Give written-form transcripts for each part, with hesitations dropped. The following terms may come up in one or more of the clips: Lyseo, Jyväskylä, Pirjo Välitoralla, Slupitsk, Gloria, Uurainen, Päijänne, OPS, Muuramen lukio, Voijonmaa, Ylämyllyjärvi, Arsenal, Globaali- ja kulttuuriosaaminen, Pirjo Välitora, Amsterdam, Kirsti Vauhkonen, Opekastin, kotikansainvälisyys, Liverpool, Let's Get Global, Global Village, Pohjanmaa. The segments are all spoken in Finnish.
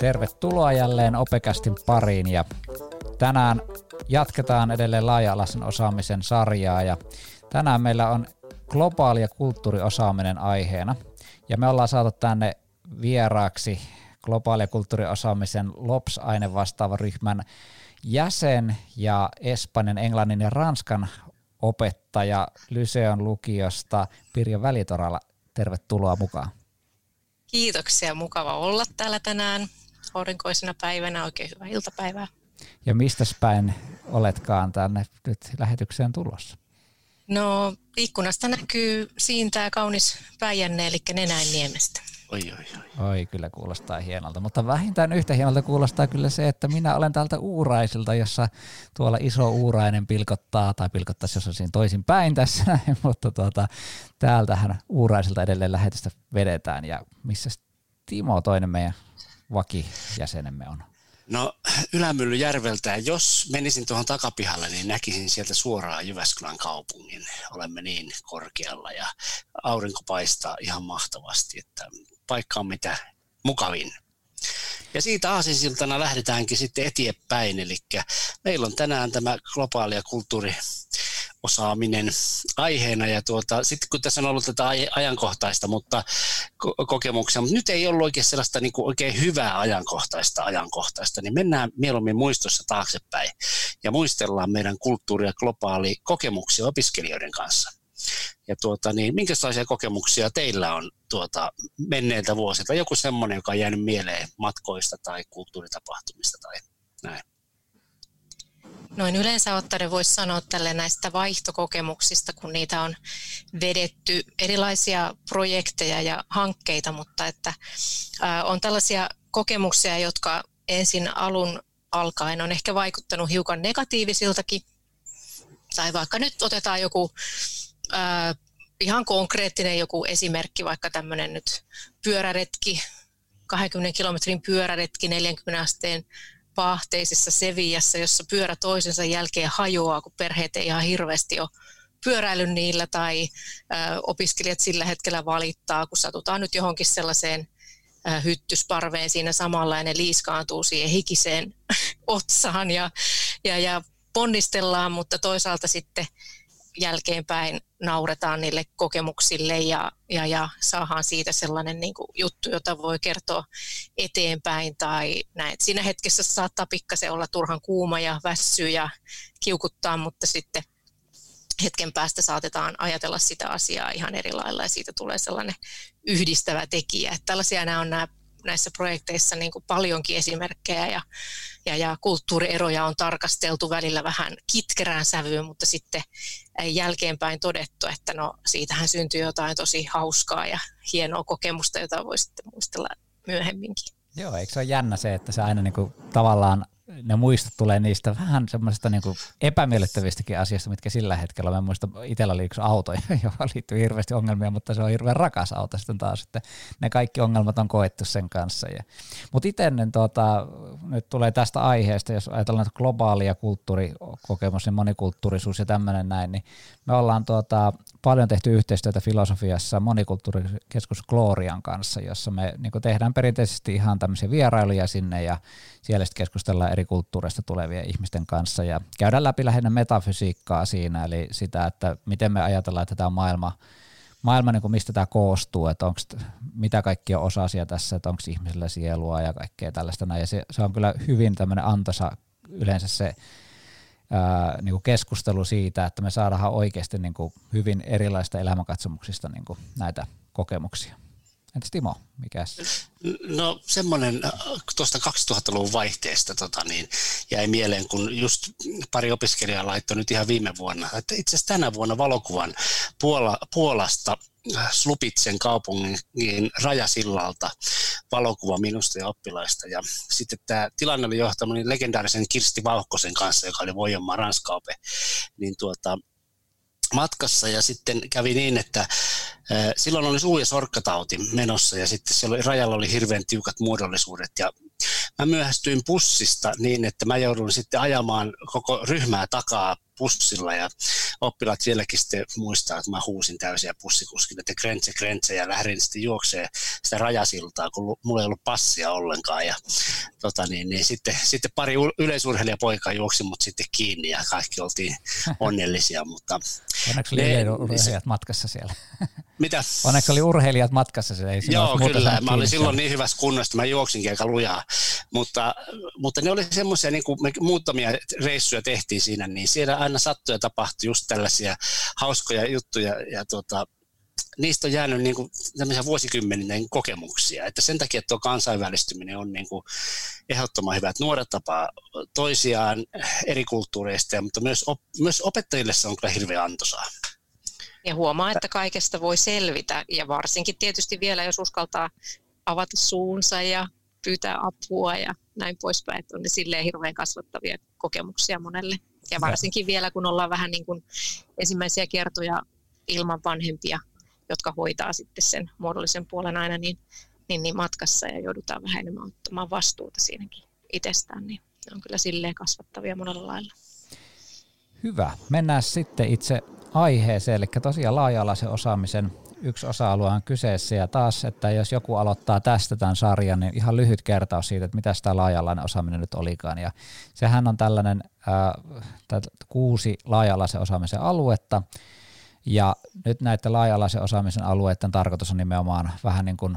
Tervetuloa jälleen Opekastin pariin ja tänään jatketaan edelleen laaja-alaisen osaamisen sarjaa ja tänään meillä on globaali- ja kulttuuriosaaminen aiheena ja me ollaan saatu tänne vieraaksi globaali- ja kulttuuriosaamisen LOPS-aine vastaavan ryhmän jäsen ja Espanjan, Englannin ja Ranskan opettaja Lyseon lukiosta Pirjo Välitoralla. Tervetuloa mukaan. Kiitoksia, mukava olla täällä tänään aurinkoisena päivänä. Oikein hyvää iltapäivää. Ja mistäs päin oletkaan tänne nyt lähetykseen tulossa? No, ikkunasta näkyy siintää kaunis Päijänne, eli Nenänniemestä. Oi, kyllä kuulostaa hienolta, mutta vähintään yhtä hienolta kuulostaa kyllä se, että minä olen täältä Uuraisilta, jossa tuolla iso Uurainen pilkottaa, tai pilkottaisi jos olisin toisin päin tässä, mutta täältähän Uuraisilta edelleen lähetystä vedetään. Ja missä Timo, toinen meidän vakijäsenemme, on? No, Ylämyllyjärveltä. Jos menisin tuohon takapihalle, niin näkisin sieltä suoraan Jyväskylän kaupungin. Olemme niin korkealla ja aurinko paistaa ihan mahtavasti, että paikka on mitä mukavin. Ja siitä aasinsiltana lähdetäänkin sitten eteenpäin. Eli meillä on tänään tämä globaali- ja kulttuuriosaaminen aiheena. Ja sitten kun tässä on ollut tätä ajankohtaista mutta kokemuksia, mutta nyt ei ollut oikein sellaista niin kuin oikein hyvää ajankohtaista, niin mennään mieluummin muistossa taaksepäin ja muistellaan meidän kulttuuri- ja globaali kokemuksia opiskelijoiden kanssa. Ja minkälaisia kokemuksia teillä on menneiltä vuosilta? Joku semmoinen, joka on jäänyt mieleen matkoista tai kulttuuritapahtumista tai näin. Noin yleensä ottaen voisi sanoa tälle näistä vaihtokokemuksista, kun niitä on vedetty erilaisia projekteja ja hankkeita, mutta että on tällaisia kokemuksia, jotka ensin alun alkaen on ehkä vaikuttanut hiukan negatiivisiltakin. Tai vaikka nyt otetaan joku ihan konkreettinen joku esimerkki, vaikka tämmöinen nyt pyöräretki, 20 kilometrin pyöräretki 40 asteen paahteisessa Sevillassa, jossa pyörä toisensa jälkeen hajoaa, kun perheet ei ihan hirveästi ole pyöräillyt niillä tai opiskelijat sillä hetkellä valittaa, kun satutaan nyt johonkin sellaiseen hyttysparveen siinä samalla ja ne liiskaantuu siihen hikiseen otsaan ja ponnistellaan, mutta toisaalta sitten jälkeenpäin nauretaan niille kokemuksille ja saadaan siitä sellainen niin kuin juttu, jota voi kertoa eteenpäin tai näin. Siinä hetkessä saattaa pikkasen olla turhan kuuma ja vässyy ja kiukuttaa, mutta sitten hetken päästä saatetaan ajatella sitä asiaa ihan eri lailla ja siitä tulee sellainen yhdistävä tekijä. Että tällaisia nämä on näissä projekteissa niin kuin paljonkin esimerkkejä ja kulttuurieroja on tarkasteltu välillä vähän kitkerään sävyyn, mutta sitten jälkeenpäin todettu, että no siitähän syntyy jotain tosi hauskaa ja hienoa kokemusta, jota voi sitten muistella myöhemminkin. Joo, eikö se ole jännä se, että se aina niin kuin tavallaan ne muistot tulee niistä vähän semmoisista niin kuin epämiellyttävistäkin asioista, mitkä sillä hetkellä, mä muistan, itsellä oli yksi auto, johon liittyy hirveästi ongelmia, mutta se on hirveän rakas auto sitten taas, että ne kaikki ongelmat on koettu sen kanssa. Mutta itse nyt tulee tästä aiheesta, jos ajatellaan globaalia kulttuurikokemus ja monikulttuurisuus ja tämmöinen näin, niin me ollaan paljon tehty yhteistyötä filosofiassa monikulttuurikeskus Glorian kanssa, jossa me niin kuin tehdään perinteisesti ihan tämmöisiä vierailuja sinne ja siellä sitten keskustellaan eri kulttuureista tulevien ihmisten kanssa ja käydään läpi lähinnä metafysiikkaa siinä, eli sitä, että miten me ajatellaan, että tämä maailma niin kuin mistä tämä koostuu, että onko mitä kaikkia osasia tässä, että onko ihmisellä sielua ja kaikkea tällaista näin, ja se on kyllä hyvin tämmöinen antoisa yleensä se niin kuin keskustelu siitä, että me saadaan oikeasti niin kuin hyvin erilaisista elämänkatsomuksista niin kuin näitä kokemuksia. Entäs Timo, mikäs? No semmoinen tuosta 2000-luvun vaihteesta jäi mieleen, kun just pari opiskelijaa laittoi nyt ihan viime vuonna, että itse asiassa tänä vuonna valokuvan Puolasta Slupitsen kaupungin rajasillalta valokuva minusta ja oppilaista. Ja sitten tämä tilanne oli johtanut legendaarisen Kirsti Vauhkosen kanssa, joka oli Voijonmaan Ranskaope, niin matkassa ja sitten kävi niin, että silloin oli suu- ja sorkkatauti menossa ja sitten siellä rajalla oli hirveän tiukat muodollisuudet ja Mä myöhästyin bussista niin, että mä joudun sitten ajamaan koko ryhmää takaa bussilla ja oppilaat vieläkin sitten muistaa, että mä huusin täysiä bussikuskille, että krentse ja lähdin sitten juokseen sitä rajasiltaa, kun mulla ei ollut passia ollenkaan ja sitten pari yleisurheilijapoikaa juoksi mut sitten kiinni ja kaikki oltiin onnellisia, mutta onneksi oli urheilijat matkassa siellä. Mitä? Onneksi oli urheilijat matkassa siellä. Ei joo, kyllä. Mä olin silloin niin hyvässä kunnossa, mä juoksinkin aika lujaa. Mutta ne oli semmoisia, niin kuin me muutamia reissuja tehtiin siinä, niin siellä aina sattui ja tapahtui just tällaisia hauskoja juttuja ja niistä on jäänyt niin kuin tämmöisiä vuosikymmenen kokemuksia, että sen takia tuo kansainvälistyminen on niin kuin ehdottoman hyvä, että nuoret tapaa toisiaan eri kulttuureista, mutta myös opettajille se on kyllä hirveän antoisaa. Ja huomaa, että kaikesta voi selvitä ja varsinkin tietysti vielä, jos uskaltaa avata suunsa ja pyytää apua ja näin poispäin, että on ne silleen hirveän kasvattavia kokemuksia monelle. Ja varsinkin vielä, kun ollaan vähän niin kuin ensimmäisiä kertoja ilman vanhempia, jotka hoitaa sitten sen muodollisen puolen aina niin matkassa ja joudutaan vähän enemmän ottamaan vastuuta siinäkin itsestään, niin ne on kyllä silleen kasvattavia monella lailla. Hyvä. Mennään sitten itse aiheeseen, eli tosiaan laaja-alaisen osaamisen yksi osa-alue on kyseessä ja taas, että jos joku aloittaa tästä tämän sarjan, niin ihan lyhyt kertaus siitä, että mitä tämä laaja-alainen osaaminen nyt olikaan. Ja sehän on tällainen 6 laaja-alaisen osaamisen aluetta ja nyt näiden laaja-alaisen osaamisen alueiden tarkoitus on nimenomaan vähän niin kuin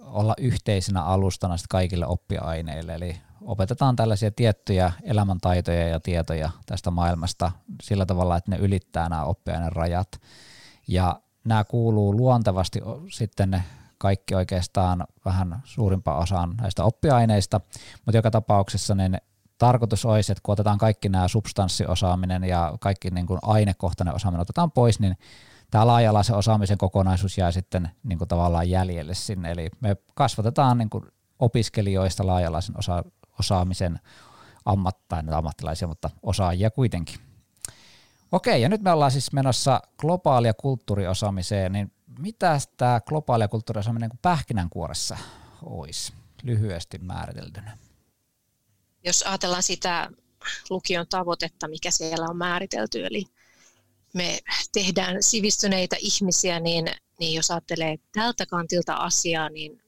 olla yhteisenä alustana kaikille oppiaineille, eli opetetaan tällaisia tiettyjä elämäntaitoja ja tietoja tästä maailmasta sillä tavalla, että ne ylittää nämä oppiaineen rajat. Ja nämä kuuluu luontevasti sitten ne kaikki oikeastaan vähän suurimpaan osaan näistä oppiaineista, mutta joka tapauksessa niin tarkoitus olisi, että kun otetaan kaikki nämä substanssiosaaminen ja kaikki niin kuin ainekohtainen osaaminen otetaan pois, niin tämä laaja-alaisen osaamisen kokonaisuus jää sitten niin kuin tavallaan jäljelle sinne. Eli me kasvatetaan niin kuin opiskelijoista laaja-alaisen osaamisen ammattilaisia, mutta osaajia kuitenkin. Okei, ja nyt me ollaan siis menossa globaalia kulttuuriosaamiseen, niin mitä tämä globaalia kulttuuriosaaminen pähkinänkuoressa olisi lyhyesti määriteltynä? Jos ajatellaan sitä lukion tavoitetta, mikä siellä on määritelty, eli me tehdään sivistyneitä ihmisiä, niin jos ajattelee tältä kantilta asiaa, niin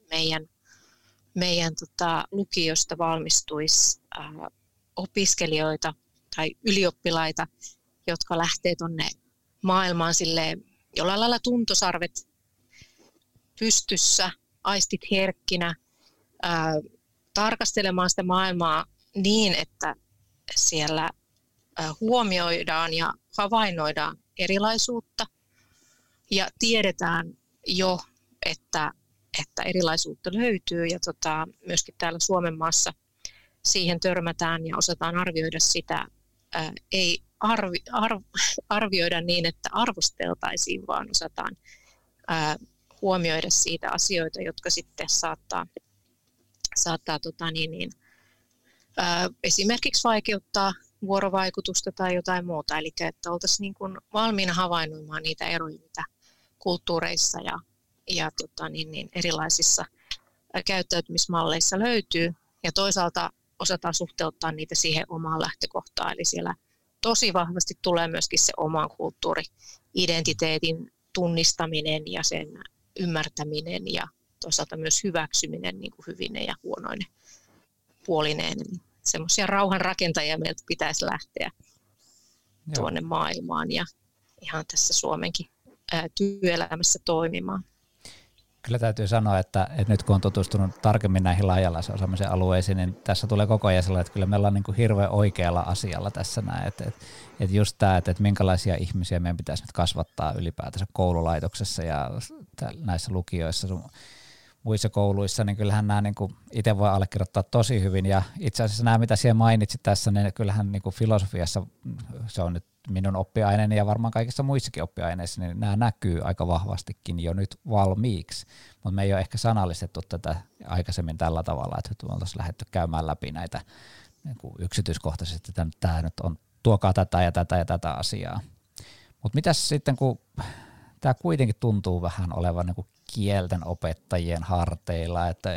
meidän lukiosta valmistuisi opiskelijoita tai ylioppilaita, jotka lähtee tuonne maailmaan silleen jollain lailla tuntosarvet pystyssä, aistit herkkinä, tarkastelemaan sitä maailmaa niin, että siellä huomioidaan ja havainnoidaan erilaisuutta ja tiedetään jo, että erilaisuutta löytyy ja myöskin täällä Suomen maassa siihen törmätään ja osataan arvioida sitä, ei arvioida niin, että arvosteltaisiin, vaan osataan huomioida siitä asioita, jotka sitten saattaa esimerkiksi vaikeuttaa vuorovaikutusta tai jotain muuta. Eli että oltaisiin niin kuin valmiina havainnoimaan niitä eroja, mitä kulttuureissa ja erilaisissa käyttäytymismalleissa löytyy. Ja toisaalta osataan suhteuttaa niitä siihen omaan lähtökohtaan. Eli siellä tosi vahvasti tulee myöskin se oman kulttuuri-identiteetin tunnistaminen ja sen ymmärtäminen ja toisaalta myös hyväksyminen niin kuin hyvine ja huonoine puolineen. Eli semmoisia rauhanrakentajia meiltä pitäisi lähteä tuonne maailmaan ja ihan tässä Suomenkin työelämässä toimimaan. Kyllä täytyy sanoa, että nyt kun on tutustunut tarkemmin näihin laaja-alaisen osaamisen alueisiin, niin tässä tulee koko ajan sellainen, että kyllä meillä on niin kuin hirveän oikealla asialla tässä näin. Että just tämä, että minkälaisia ihmisiä meidän pitäisi nyt kasvattaa ylipäätänsä koululaitoksessa ja näissä lukioissa sun muissa kouluissa, niin kyllähän nämä niin kuin itse voi allekirjoittaa tosi hyvin. Ja itse asiassa nämä, mitä siellä mainitsit tässä, niin kyllähän niin kuin filosofiassa se on nyt minun oppiaineeni ja varmaan kaikissa muissakin oppiaineissa, niin nämä näkyy aika vahvastikin jo nyt valmiiksi, mutta me ei ole ehkä sanallistettu tätä aikaisemmin tällä tavalla, että me oltaisiin lähdetty käymään läpi näitä niin kuin yksityiskohtaisesti, että tämä nyt on, tuokaa tätä ja tätä ja tätä asiaa. Mutta mitäs sitten, kun tämä kuitenkin tuntuu vähän olevan niin kuin kielten opettajien harteilla, että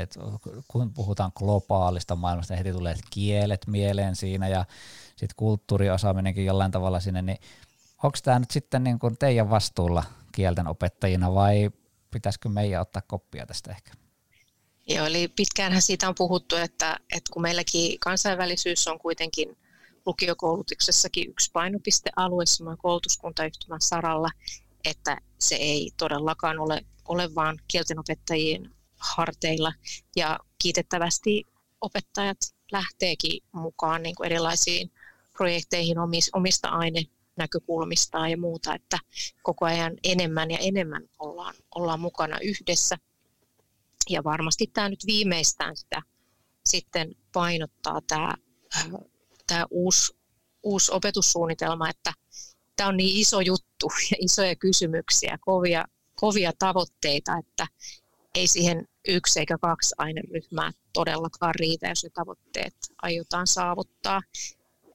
kun puhutaan globaalista maailmasta, niin heti tulee kielet mieleen siinä ja sitten kulttuuriosaminenkin jollain tavalla sinne, niin onko tämä nyt sitten niin kuin teidän vastuulla kielten opettajina vai pitäisikö meidän ottaa koppia tästä ehkä? Joo, eli pitkäänhän siitä on puhuttu, että kun meilläkin kansainvälisyys on kuitenkin lukiokoulutuksessakin yksi painopistealue, semmoinen koulutuskuntayhtymän saralla, että se ei todellakaan ole vaan kieltenopettajien harteilla. Ja kiitettävästi opettajat lähteekin mukaan niin kuin erilaisiin projekteihin omista ainenäkökulmistaan ja muuta, että koko ajan enemmän ja enemmän ollaan mukana yhdessä. Ja varmasti tämä nyt viimeistään sitä sitten painottaa tämä uusi opetussuunnitelma, että tämä on niin iso juttu ja isoja kysymyksiä, kovia tavoitteita, että ei siihen 1 eikä 2 aineryhmää todellakaan riitä, jos ne tavoitteet aiotaan saavuttaa.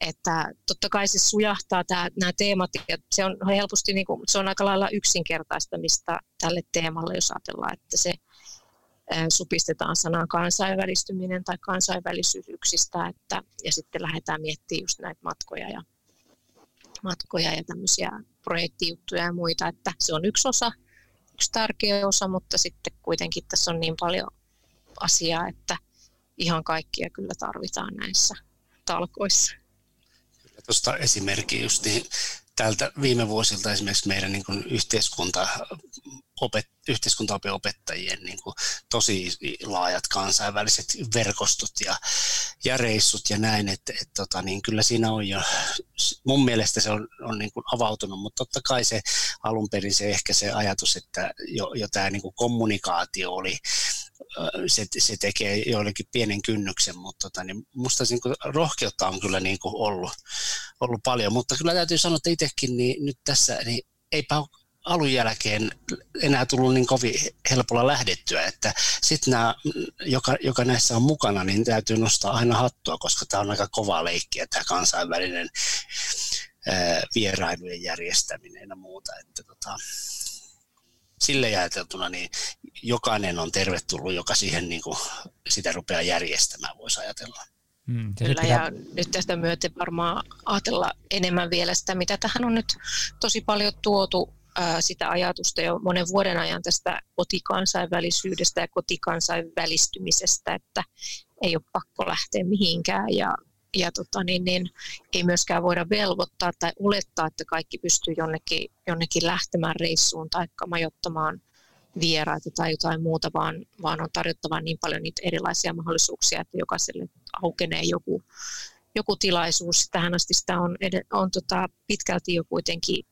Että totta kai se sujahtaa nämä teemat, ja se on helposti, niin kuin, se on aika lailla yksinkertaistamista tälle teemalle, jos ajatellaan, että se supistetaan sanaan kansainvälistyminen tai kansainvälisyys yksistä, ja sitten lähdetään miettimään just näitä matkoja ja tämmöisiä projektijuttuja ja muita, että se on yksi tärkeä osa, mutta sitten kuitenkin tässä on niin paljon asiaa, että ihan kaikkia kyllä tarvitaan näissä talkoissa. Tuosta esimerkki just tältä viime vuosilta esimerkiksi meidän niin kuin yhteiskuntaopin opettajien niin kuin tosi laajat kansainväliset verkostot ja reissut ja näin, että niin kyllä siinä on jo, mun mielestä se on niin kuin avautunut, mutta totta kai se alun perin se ehkä se ajatus, että jo tämä niin kuin kommunikaatio oli, se tekee joillekin pienen kynnyksen, mutta niin musta niin kuin rohkeutta on kyllä niin kuin ollut paljon, mutta kyllä täytyy sanoa, että itsekin niin nyt tässä niin eipä ole alun jälkeen enää tullut niin kovin helpolla lähdettyä, että sitten nämä, joka näissä on mukana, niin täytyy nostaa aina hattua, koska tämä on aika kovaa leikkiä, tämä kansainvälinen vierailujen järjestäminen ja muuta, että sille ajateltuna niin jokainen on tervetullut, joka siihen niin kuin sitä rupeaa järjestämään, voisi ajatella. Kyllä, ja nyt tästä myöten varmaan ajatella enemmän vielä sitä, mitä tähän on nyt tosi paljon tuotu, sitä ajatusta jo monen vuoden ajan tästä kotikansainvälisyydestä ja kotikansainvälistymisestä, että ei ole pakko lähteä mihinkään ja ei myöskään voida velvoittaa tai olettaa, että kaikki pystyy jonnekin lähtemään reissuun tai majoittamaan vieraita tai jotain muuta, vaan on tarjottava niin paljon niitä erilaisia mahdollisuuksia, että jokaiselle aukenee joku tilaisuus. Tähän asti sitä on pitkälti jo kuitenkin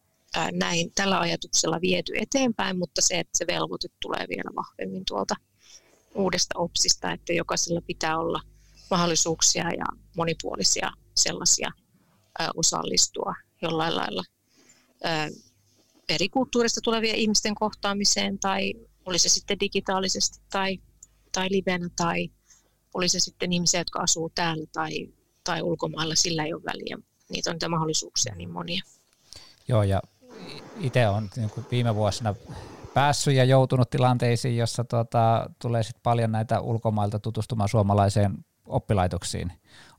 näin tällä ajatuksella viety eteenpäin, mutta se, että se velvoite tulee vielä vahvemmin tuolta uudesta OPSista, että jokaisella pitää olla mahdollisuuksia ja monipuolisia sellaisia osallistua jollain lailla eri kulttuurista tulevien ihmisten kohtaamiseen, tai oli se sitten digitaalisesti tai livenä, tai oli se sitten ihmisiä, jotka asuu täällä tai ulkomailla, sillä ei ole väliä. Niitä on niitä mahdollisuuksia niin monia. Joo, ja itse olen niin viime vuosina päässyt ja joutunut tilanteisiin, jossa tulee sit paljon näitä ulkomailta tutustumaan suomalaiseen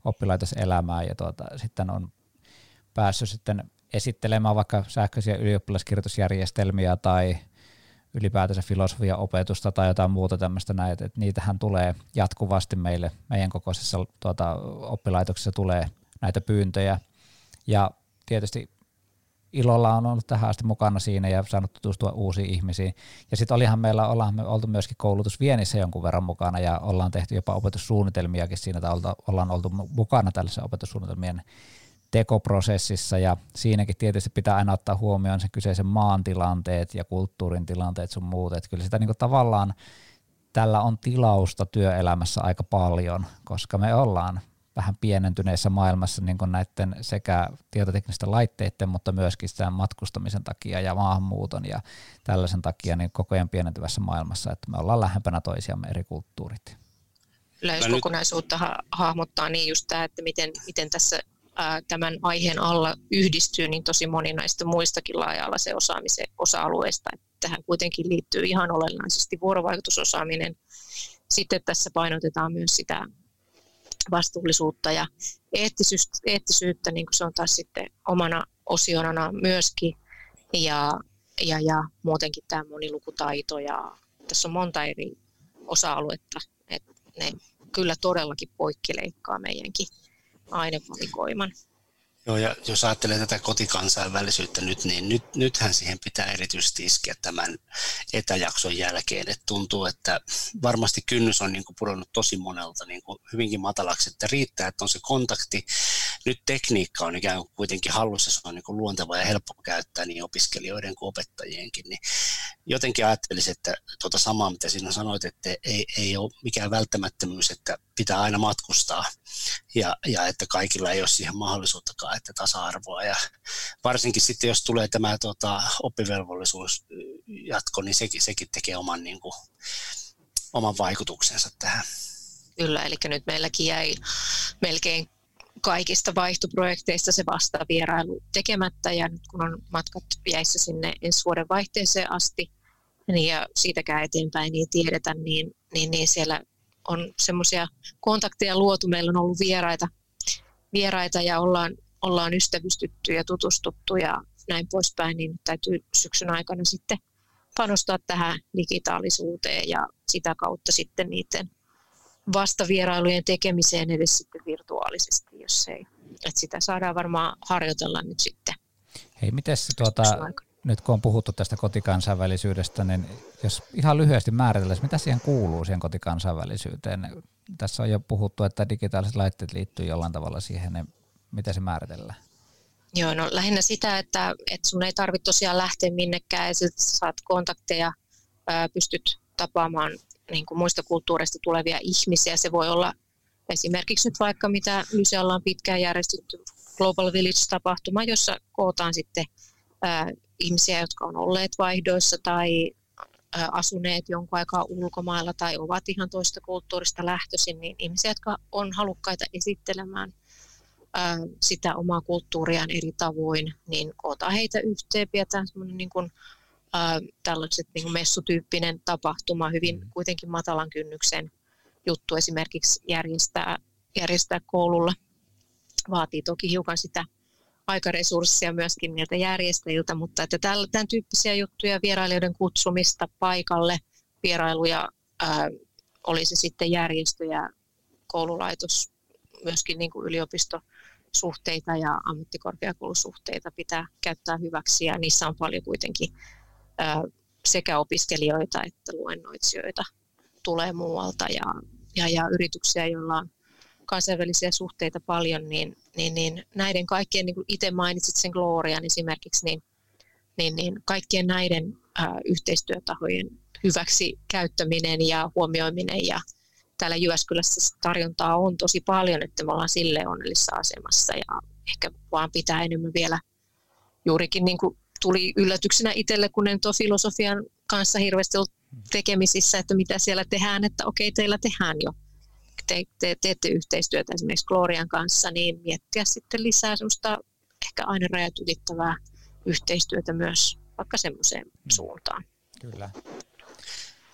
oppilaitoselämään, ja sitten on päässyt sitten esittelemään vaikka sähköisiä ylioppilaskirjoitusjärjestelmiä tai ylipäätänsä filosofian opetusta tai jotain muuta tämmöistä näitä, että niitähän tulee jatkuvasti meille, meidän kokoisessa oppilaitoksessa tulee näitä pyyntöjä, ja tietysti ilolla on ollut tähän asti mukana siinä ja saanut tutustua uusiin ihmisiin. Ja sitten ollaan me oltu myöskin koulutusviennissä jonkun verran mukana ja ollaan tehty jopa opetussuunnitelmiakin siinä, tai ollaan oltu mukana tällaisessa opetussuunnitelmien tekoprosessissa, ja siinäkin tietysti pitää aina ottaa huomioon sen kyseisen maan tilanteet ja kulttuurin tilanteet sun muut. Et kyllä sitä niinku tavallaan tällä on tilausta työelämässä aika paljon, koska me ollaan vähän pienentyneessä maailmassa niin kuin näiden sekä tietoteknisten laitteiden, mutta myöskin tämän matkustamisen takia ja maahanmuuton ja tällaisen takia niin koko ajan pienentyvässä maailmassa, että me ollaan lähempänä toisiamme eri kulttuurit. Kyllä, jos kokonaisuutta hahmottaa, niin just tämä, että miten tässä tämän aiheen alla yhdistyy niin tosi moni näistä muistakin laaja-alaisen osaamisen osa-alueista. tähän kuitenkin liittyy ihan olennaisesti vuorovaikutusosaaminen. Sitten tässä painotetaan myös sitä vastuullisuutta ja eettisyyttä, niin kuin se on taas sitten omana osionana myöskin. Ja muutenkin tämä monilukutaito. Ja tässä on monta eri osa-aluetta, että ne kyllä todellakin poikkileikkaa meidänkin ainevalikoiman. Joo, ja jos ajattelee tätä kotikansainvälisyyttä nyt, niin nythän siihen pitää erityisesti iskeä tämän etäjakson jälkeen. Et tuntuu, että varmasti kynnys on niin kuin pudonnut tosi monelta niin kuin hyvinkin matalaksi, että riittää, että on se kontakti. Nyt tekniikka on ikään kuin kuitenkin hallussa, se on niin kuin luonteva ja helppo käyttää niin opiskelijoiden kuin opettajienkin. Niin jotenkin ajattelisin, että tuota samaa, mitä sinä sanoit, että ei ole mikään välttämättömyys, että pitää aina matkustaa ja että kaikilla ei ole siihen mahdollisuuttakaan. Että tasa-arvoa ja varsinkin sitten jos tulee tämä oppivelvollisuus jatko, niin sekin tekee oman, niin kuin, oman vaikutuksensa tähän. Kyllä, eli nyt meilläkin jäi melkein kaikista vaihtoprojekteista se vastavierailu tekemättä ja nyt kun on matkat jäissä sinne ensi vuoden vaihteeseen asti niin ja siitäkään eteenpäin ei tiedetä, niin siellä on semmoisia kontakteja luotu, meillä on ollut vieraita ja ollaan ystävystytty ja tutustuttu ja näin poispäin, niin täytyy syksyn aikana sitten panostaa tähän digitaalisuuteen ja sitä kautta sitten niiden vastavierailujen tekemiseen edes sitten virtuaalisesti, jos ei. Että sitä saadaan varmaan harjoitella nyt sitten. Hei, mites nyt kun on puhuttu tästä kotikansainvälisyydestä, niin jos ihan lyhyesti määritellään, mitä siihen kuuluu siihen kotikansainvälisyyteen? Tässä on jo puhuttu, että digitaaliset laitteet liittyy jollain tavalla siihen, niin mitä se määritellään? Joo, no lähinnä sitä, että sun ei tarvitse tosiaan lähteä minnekään ja siltä saat kontakteja, pystyt tapaamaan niin kuin muista kulttuureista tulevia ihmisiä. Se voi olla esimerkiksi nyt vaikka mitä Lyseolla on pitkään järjestetty Global Village-tapahtuma, jossa kootaan sitten ihmisiä, jotka on olleet vaihdoissa tai asuneet jonkun aikaa ulkomailla tai ovat ihan toista kulttuurista lähtöisin, niin ihmisiä, jotka on halukkaita esittelemään sitä omaa kulttuuriaan eri tavoin, niin kootaan heitä yhteen, pidetään semmoinen niin kuin, tällaiset niin kuin messutyyppinen tapahtuma, hyvin kuitenkin matalan kynnyksen juttu esimerkiksi järjestää koululla. Vaatii toki hiukan sitä aikaresurssia myöskin niiltä järjestäjiltä, mutta että tämän tyyppisiä juttuja, vierailijoiden kutsumista paikalle, vierailuja, oli se sitten järjestöjä, koululaitos, myöskin niin kuin yliopistosuhteita ja ammattikorkeakoulusuhteita pitää käyttää hyväksi, ja niissä on paljon kuitenkin sekä opiskelijoita että luennoitsijoita tulee muualta, ja yrityksiä, joilla on kansainvälisiä suhteita paljon, niin näiden kaikkien, niin kuin itse mainitsit sen Glorian esimerkiksi, niin kaikkien näiden yhteistyötahojen hyväksi käyttäminen ja huomioiminen, ja täällä Jyväskylässä tarjontaa on tosi paljon, että me ollaan silleen onnellisessa asemassa, ja ehkä vaan pitää enemmän vielä juurikin niin kuin tuli yllätyksenä itselle, kun en tuo filosofian kanssa hirveästi ollut tekemisissä, että mitä siellä tehdään, että okei, teillä tehdään jo. Teette yhteistyötä esimerkiksi Glorian kanssa, niin miettiä sitten lisää semmoista ehkä aina rajat ylittävää yhteistyötä myös vaikka semmoiseen suuntaan. Kyllä.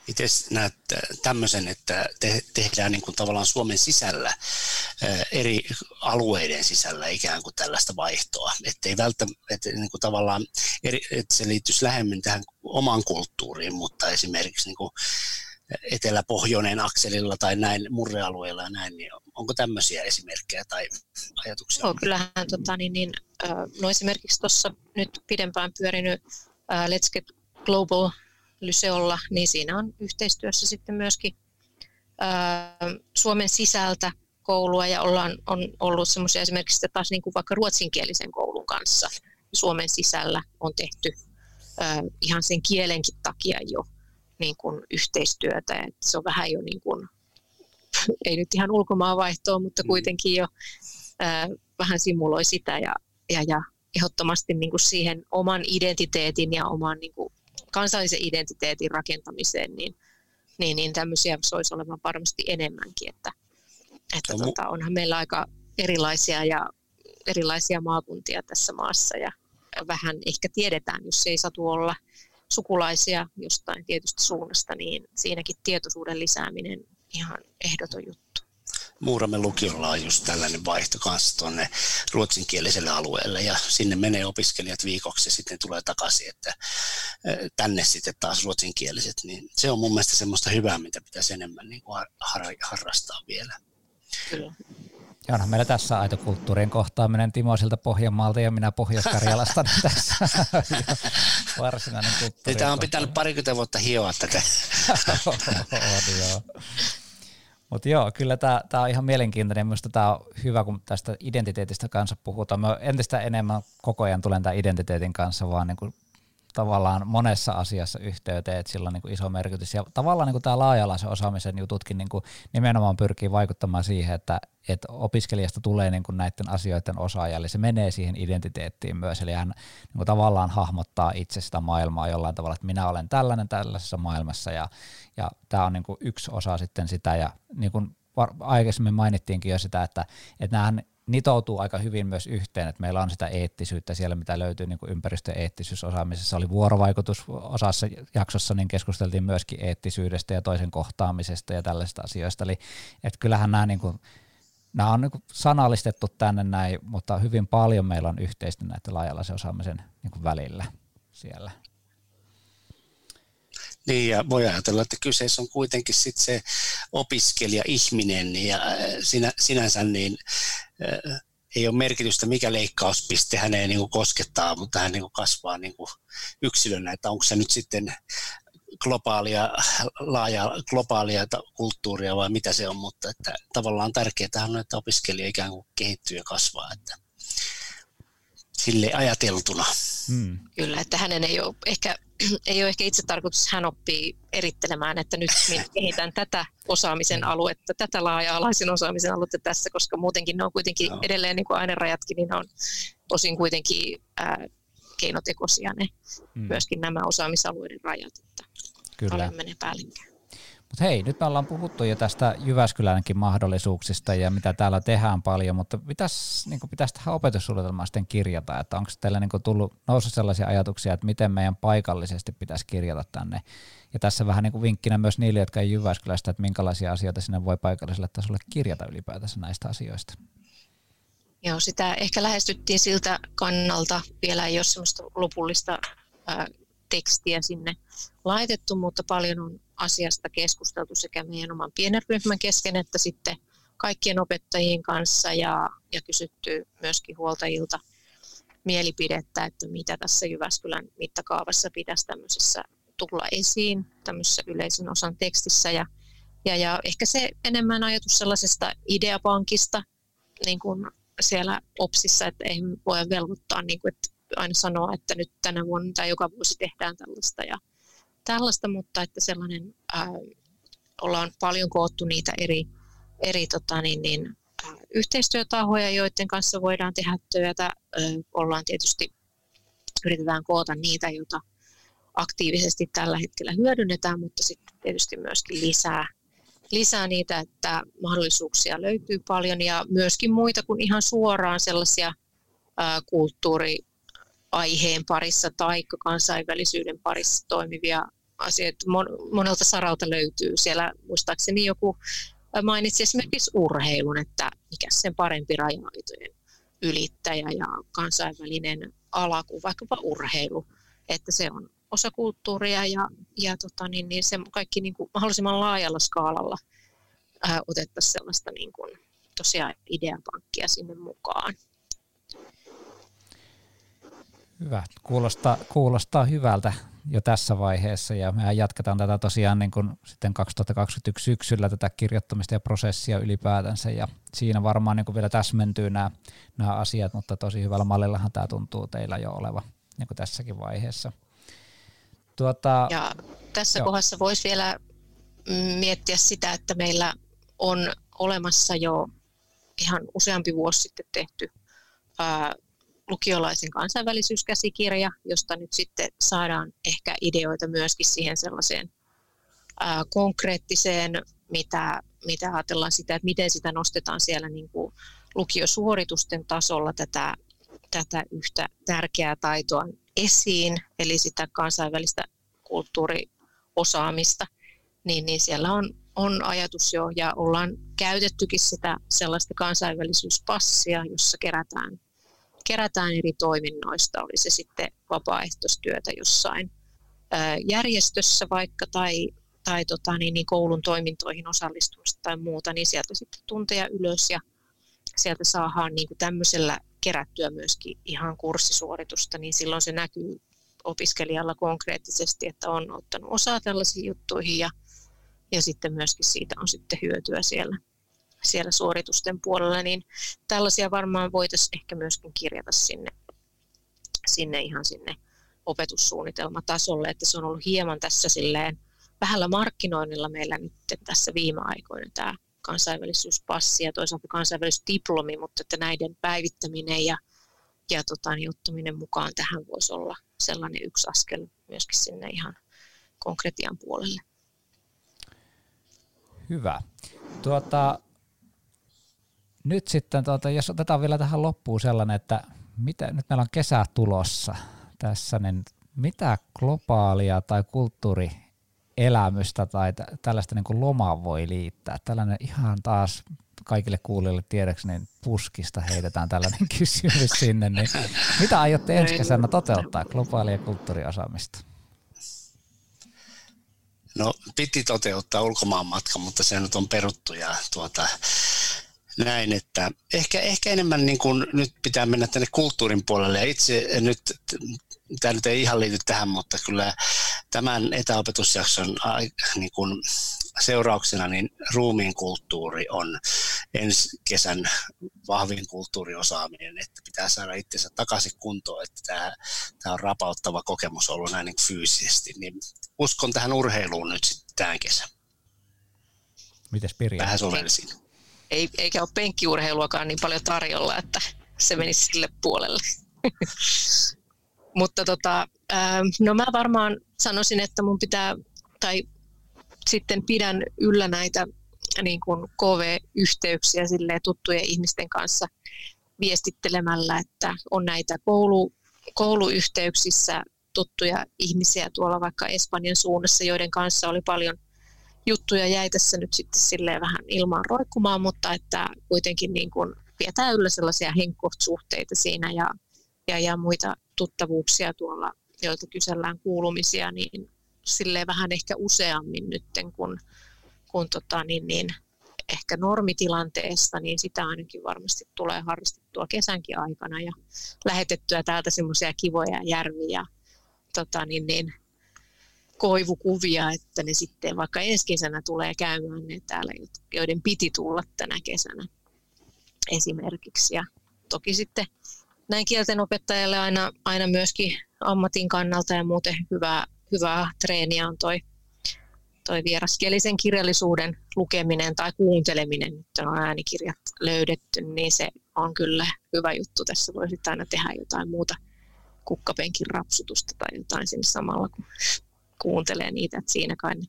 Itse näet tämmöisen, että tehdään niin kuin tavallaan Suomen sisällä, eri alueiden sisällä ikään kuin tällaista vaihtoa, ettei välttämättä niin kuin tavallaan, että se liittyisi lähemmin tähän omaan kulttuuriin, mutta esimerkiksi niin kuin eteläpohjoinen akselilla tai näin murrealueilla ja näin, niin onko tämmöisiä esimerkkejä tai ajatuksia? Joo, kyllähän esimerkiksi tuossa nyt pidempään pyörinyt Let's Get Global Lyseolla, niin siinä on yhteistyössä sitten myöskin Suomen sisältä koulua ja on ollut semmoisia esimerkiksi taas niin kuin vaikka ruotsinkielisen koulun kanssa Suomen sisällä on tehty ihan sen kielenkin takia jo niin kuin yhteistyötä, että se on vähän jo niin kuin, ei nyt ihan ulkomaanvaihtoa, mutta kuitenkin jo vähän simuloi sitä ja ehdottomasti niin kuin siihen oman identiteetin ja oman niin kuin kansallisen identiteetin rakentamiseen, niin tämmöisiä soisi olevan varmasti enemmänkin, että onhan meillä aika erilaisia maakuntia tässä maassa ja vähän ehkä tiedetään, jos ei satu olla sukulaisia jostain tietystä suunnasta, niin siinäkin tietoisuuden lisääminen ihan ehdoton juttu. Muuramen lukiolla on just tällainen vaihto kanssa tuonne ruotsinkieliselle alueelle ja sinne menee opiskelijat viikoksi ja sitten tulee takaisin, että tänne sitten taas ruotsinkieliset, niin se on mun mielestä semmoista hyvää, mitä pitäisi enemmän niin kuin harrastaa vielä. Kyllä. Ja onhan meillä tässä aitokulttuurien kohtaaminen Timo siltä Pohjanmaalta ja minä Pohjois-Karjalasta tässä varsinainen kulttuuri. Tämä on pitänyt 20 vuotta hioa tätä. Mutta joo, kyllä tämä on ihan mielenkiintoinen. Minusta tämä on hyvä, kun tästä identiteetistä kanssa puhutaan. Mä entistä enemmän koko ajan tulen tämän identiteetin kanssa vaan niinku tavallaan monessa asiassa yhteyteen, että sillä on niinku iso merkitys. Ja tavallaan niinku tämä laaja-alaisen osaamisen jututkin niinku nimenomaan pyrkii vaikuttamaan siihen, että opiskelijasta tulee niinku näiden asioiden osaaja, eli se menee siihen identiteettiin myös. Eli hän niinku tavallaan hahmottaa itse sitä maailmaa jollain tavalla, että minä olen tällainen tällaisessa maailmassa, ja tämä on niinku yksi osa sitten sitä, ja niin kuin aikaisemmin mainittiinkin jo sitä, että näähän nitoutuu aika hyvin myös yhteen, että meillä on sitä eettisyyttä siellä, mitä löytyy niin kuin ympäristöeettisyysosaamisessa, oli vuorovaikutusosassa jaksossa, niin keskusteltiin myöskin eettisyydestä ja toisen kohtaamisesta ja tällaisista asioista, eli että kyllähän nämä on niin kuin sanallistettu tänne näin, mutta hyvin paljon meillä on yhteistä näiden laajalaisen osaamisen niin kuin välillä siellä. Niin, ja voi ajatella, että kyseessä on kuitenkin sit se opiskelija-ihminen, ja sinänsä niin ei ole merkitystä, mikä leikkauspiste häneen niin kuin koskettaa, mutta hän niin kuin kasvaa niin kuin yksilönä, että onko se nyt sitten globaalia, laajaa globaalia kulttuuria vai mitä se on, mutta että tavallaan tärkeää on, että opiskelija ikään kuin kehittyy ja kasvaa, että sille ajateltuna. Hmm. Kyllä, että hänen ei ole ehkä itse tarkoitus, hän oppii erittelemään, että nyt minä kehitän tätä osaamisen aluetta, tätä laaja-alaisen osaamisen aluetta tässä, koska muutenkin ne on kuitenkin edelleen niin kuin ainerajatkin, niin on osin kuitenkin keinotekoisia ne myöskin nämä osaamisalueiden rajat, että paljon menee päällekkäin. Mutta hei, nyt me ollaan puhuttu jo tästä Jyväskylänkin mahdollisuuksista ja mitä täällä tehdään paljon, mutta pitäisi tähän opetussuunnitelmaan sitten kirjata, että onko teillä niin noussut sellaisia ajatuksia, että miten meidän paikallisesti pitäisi kirjata tänne. Ja tässä vähän niin vinkkinä myös niille, jotka ei Jyväskylästä, että minkälaisia asioita sinne voi paikalliselle tasolle kirjata ylipäätänsä näistä asioista. Joo, sitä ehkä lähestyttiin siltä kannalta. Vielä ei ole sellaista lopullista tekstiä sinne laitettu, mutta paljon on asiasta keskusteltu sekä meidän oman pienen ryhmän kesken että sitten kaikkien opettajien kanssa ja kysytty myöskin huoltajilta mielipidettä, että mitä tässä Jyväskylän mittakaavassa pitäisi tämmöisessä tulla esiin, tämmöisessä yleisen osan tekstissä ja ehkä se enemmän ajatus sellaisesta ideapankista niin kuin siellä OPSissa, että ei voi velvoittaa niin kuin, että aina sanoa, että nyt tänä vuonna tai joka vuosi tehdään tällaista, mutta että sellainen ollaan paljon koottu niitä eri yhteistyötahoja, joiden kanssa voidaan tehdä työtä. Ollaan tietysti, yritetään koota niitä, joita aktiivisesti tällä hetkellä hyödynnetään, mutta sitten tietysti myöskin lisää niitä, että mahdollisuuksia löytyy paljon ja myöskin muita kuin ihan suoraan sellaisia kulttuuriaiheen parissa tai kansainvälisyyden parissa toimivia asioita monelta saralta löytyy. Siellä muistaakseni joku mainitsi esimerkiksi urheilun, että mikä sen parempi raja-aitojen ylittäjä ja kansainvälinen ala kuin vaikkapa urheilu, että se on osa kulttuuria ja se kaikki niin kuin mahdollisimman laajalla skaalalla otettaisiin sellaista niin kuin tosiaan ideapankkia sinne mukaan. Hyvä. Kuulostaa hyvältä jo tässä vaiheessa ja me jatketaan tätä tosiaan niin kuin sitten 2021 syksyllä tätä kirjoittamista ja prosessia ylipäätänsä ja siinä varmaan niin kuin vielä täsmentyy nämä asiat, mutta tosi hyvällä mallillahan tämä tuntuu teillä jo oleva niin kuin tässäkin vaiheessa. Ja tässä kohdassa voisi vielä miettiä sitä, että meillä on olemassa jo ihan useampi vuosi sitten tehty lukiolaisen kansainvälisyyskäsikirja, josta nyt sitten saadaan ehkä ideoita myöskin siihen sellaiseen konkreettiseen, mitä ajatellaan sitä, että miten sitä nostetaan siellä niin kuin lukiosuoritusten tasolla tätä yhtä tärkeää taitoa esiin, eli sitä kansainvälistä kulttuuriosaamista, niin siellä on ajatus jo, ja ollaan käytettykin sitä sellaista kansainvälisyyspassia, jossa kerätään eri toiminnoista, oli se sitten vapaaehtoistyötä jossain järjestössä vaikka tai koulun toimintoihin osallistumista tai muuta, niin sieltä sitten tunteja ylös ja sieltä saadaan niin kuin tämmöisellä kerättyä myöskin ihan kurssisuoritusta, niin silloin se näkyy opiskelijalla konkreettisesti, että on ottanut osaa tällaisiin juttuihin ja sitten myöskin siitä on sitten hyötyä siellä suoritusten puolella, niin tällaisia varmaan voitaisiin ehkä myöskin kirjata sinne opetussuunnitelmatasolle, että se on ollut hieman tässä silleen vähällä markkinoinnilla meillä nyt tässä viime aikoina tämä kansainvälisyyspassi ja toisaalta kansainvälisyysdiplomi, mutta että näiden päivittäminen ja ottaminen mukaan tähän voisi olla sellainen yksi askel myöskin sinne ihan konkretian puolelle. Hyvä. Nyt sitten, jos otetaan vielä tähän loppuun sellainen, että mitä, nyt meillä on kesä tulossa tässä, niin mitä globaalia tai kulttuurielämystä tai tällaista niin kuin lomaa voi liittää? Tällainen ihan taas kaikille kuulijoille tiedoksi, niin puskista heitetään tällainen kysymys sinne. Niin mitä aiotte ensi kesänä toteuttaa globaalia kulttuuriosaamista? No, piti toteuttaa ulkomaanmatka, mutta se nyt on peruttu ja näin, että ehkä enemmän niin kuin nyt pitää mennä tänne kulttuurin puolelle ja itse nyt, tämä nyt ei ihan liity tähän, mutta kyllä tämän etäopetusjakson niin kuin seurauksena niin ruumiin kulttuuri on ensi kesän vahvin kulttuuriosaaminen, että pitää saada itsensä takaisin kuntoon, että tämä on rapauttava kokemus ollut näin niin fyysisesti, niin uskon tähän urheiluun nyt sitten tämän kesän. Mites Pirjo? Vähän sovelsin. Eikä ole penkkiurheiluakaan niin paljon tarjolla, että se menisi sille puolelle. Mutta no mä varmaan sanoisin, että mun pitää, tai sitten pidän yllä näitä niin kuin KV-yhteyksiä silleen tuttujen ihmisten kanssa viestittelemällä, että on näitä kouluyhteyksissä tuttuja ihmisiä tuolla vaikka Espanjan suunnassa, joiden kanssa oli paljon juttuja, jäi tässä nyt sitten silleen vähän ilmaan roikkumaan, mutta että kuitenkin niin kuin pidetään yllä sellaisia henkkohtsuhteita siinä ja muita tuttavuuksia tuolla, joilta kysellään kuulumisia, niin silleen vähän ehkä useammin nyt, kun ehkä normitilanteesta, niin sitä ainakin varmasti tulee harrastettua kesänkin aikana ja lähetettyä täältä semmoisia kivoja järviä koivukuvia, että ne sitten vaikka ensi kesänä tulee käymään ne täällä, joiden piti tulla tänä kesänä esimerkiksi. Ja toki sitten näin kieltenopettajalle aina myöskin ammatin kannalta ja muuten hyvää treeniä on toi vieraskielisen kirjallisuuden lukeminen tai kuunteleminen, nyt on äänikirjat löydetty, niin se on kyllä hyvä juttu. Tässä voi sitten aina tehdä jotain muuta kukkapenkin rapsutusta tai jotain siinä samalla, kun kuuntelee niitä, että siinä kai ne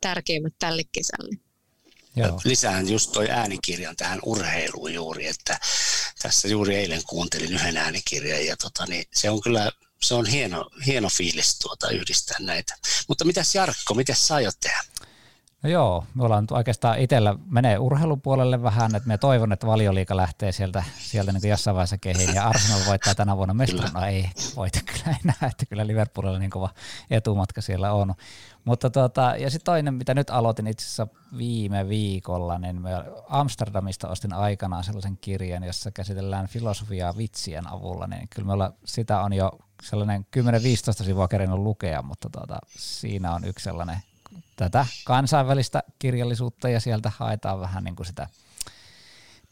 tärkeimmät tälle kesälle. Joo. Lisään just toi äänikirjan tähän urheiluun juuri, että tässä juuri eilen kuuntelin yhden äänikirjan ja se on kyllä se on hieno fiilis yhdistää näitä. Mutta mitäs Jarkko, mitäs sä aiot tehdä? No joo, me ollaan oikeastaan itsellä menee urheilupuolelle vähän, että me toivon, että Valioliiga lähtee sieltä niin kuin jossain vaiheessa kehiin ja Arsenal voittaa tänä vuonna mestaruuden. No ei voita kyllä enää, että kyllä Liverpoolilla niin kova etumatka siellä on. Mutta ja sitten toinen, mitä nyt aloitin itse asiassa viime viikolla, niin Amsterdamista ostin aikanaan sellaisen kirjan, jossa käsitellään filosofiaa vitsien avulla, niin kyllä meillä sitä on jo sellainen 10-15 sivua kerinyt lukea, mutta siinä on yksi sellainen tätä kansainvälistä kirjallisuutta ja sieltä haetaan vähän niin kuin sitä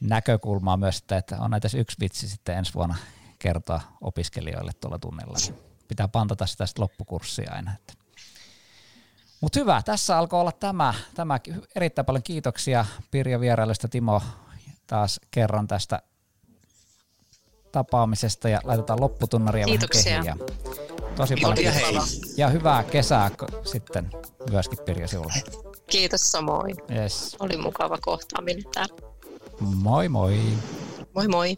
näkökulmaa myös, että on näitä yksi vitsi sitten ensi vuonna kertoa opiskelijoille tuolla tunnilla. Pitää pantata sitä sitten loppukurssia aina. Mutta hyvä, tässä alkoi olla tämä. Erittäin paljon kiitoksia Pirjo vierailusta, Timo, taas kerran tästä tapaamisesta ja laitetaan lopputunnaria vähän kehiä. Tosi paljon kiitoksia. Ja hyvää kesää sitten myöskin Pirjo sinulle. Kiitos samoin. Yes. Oli mukava kohtaaminen täällä. Moi moi. Moi moi.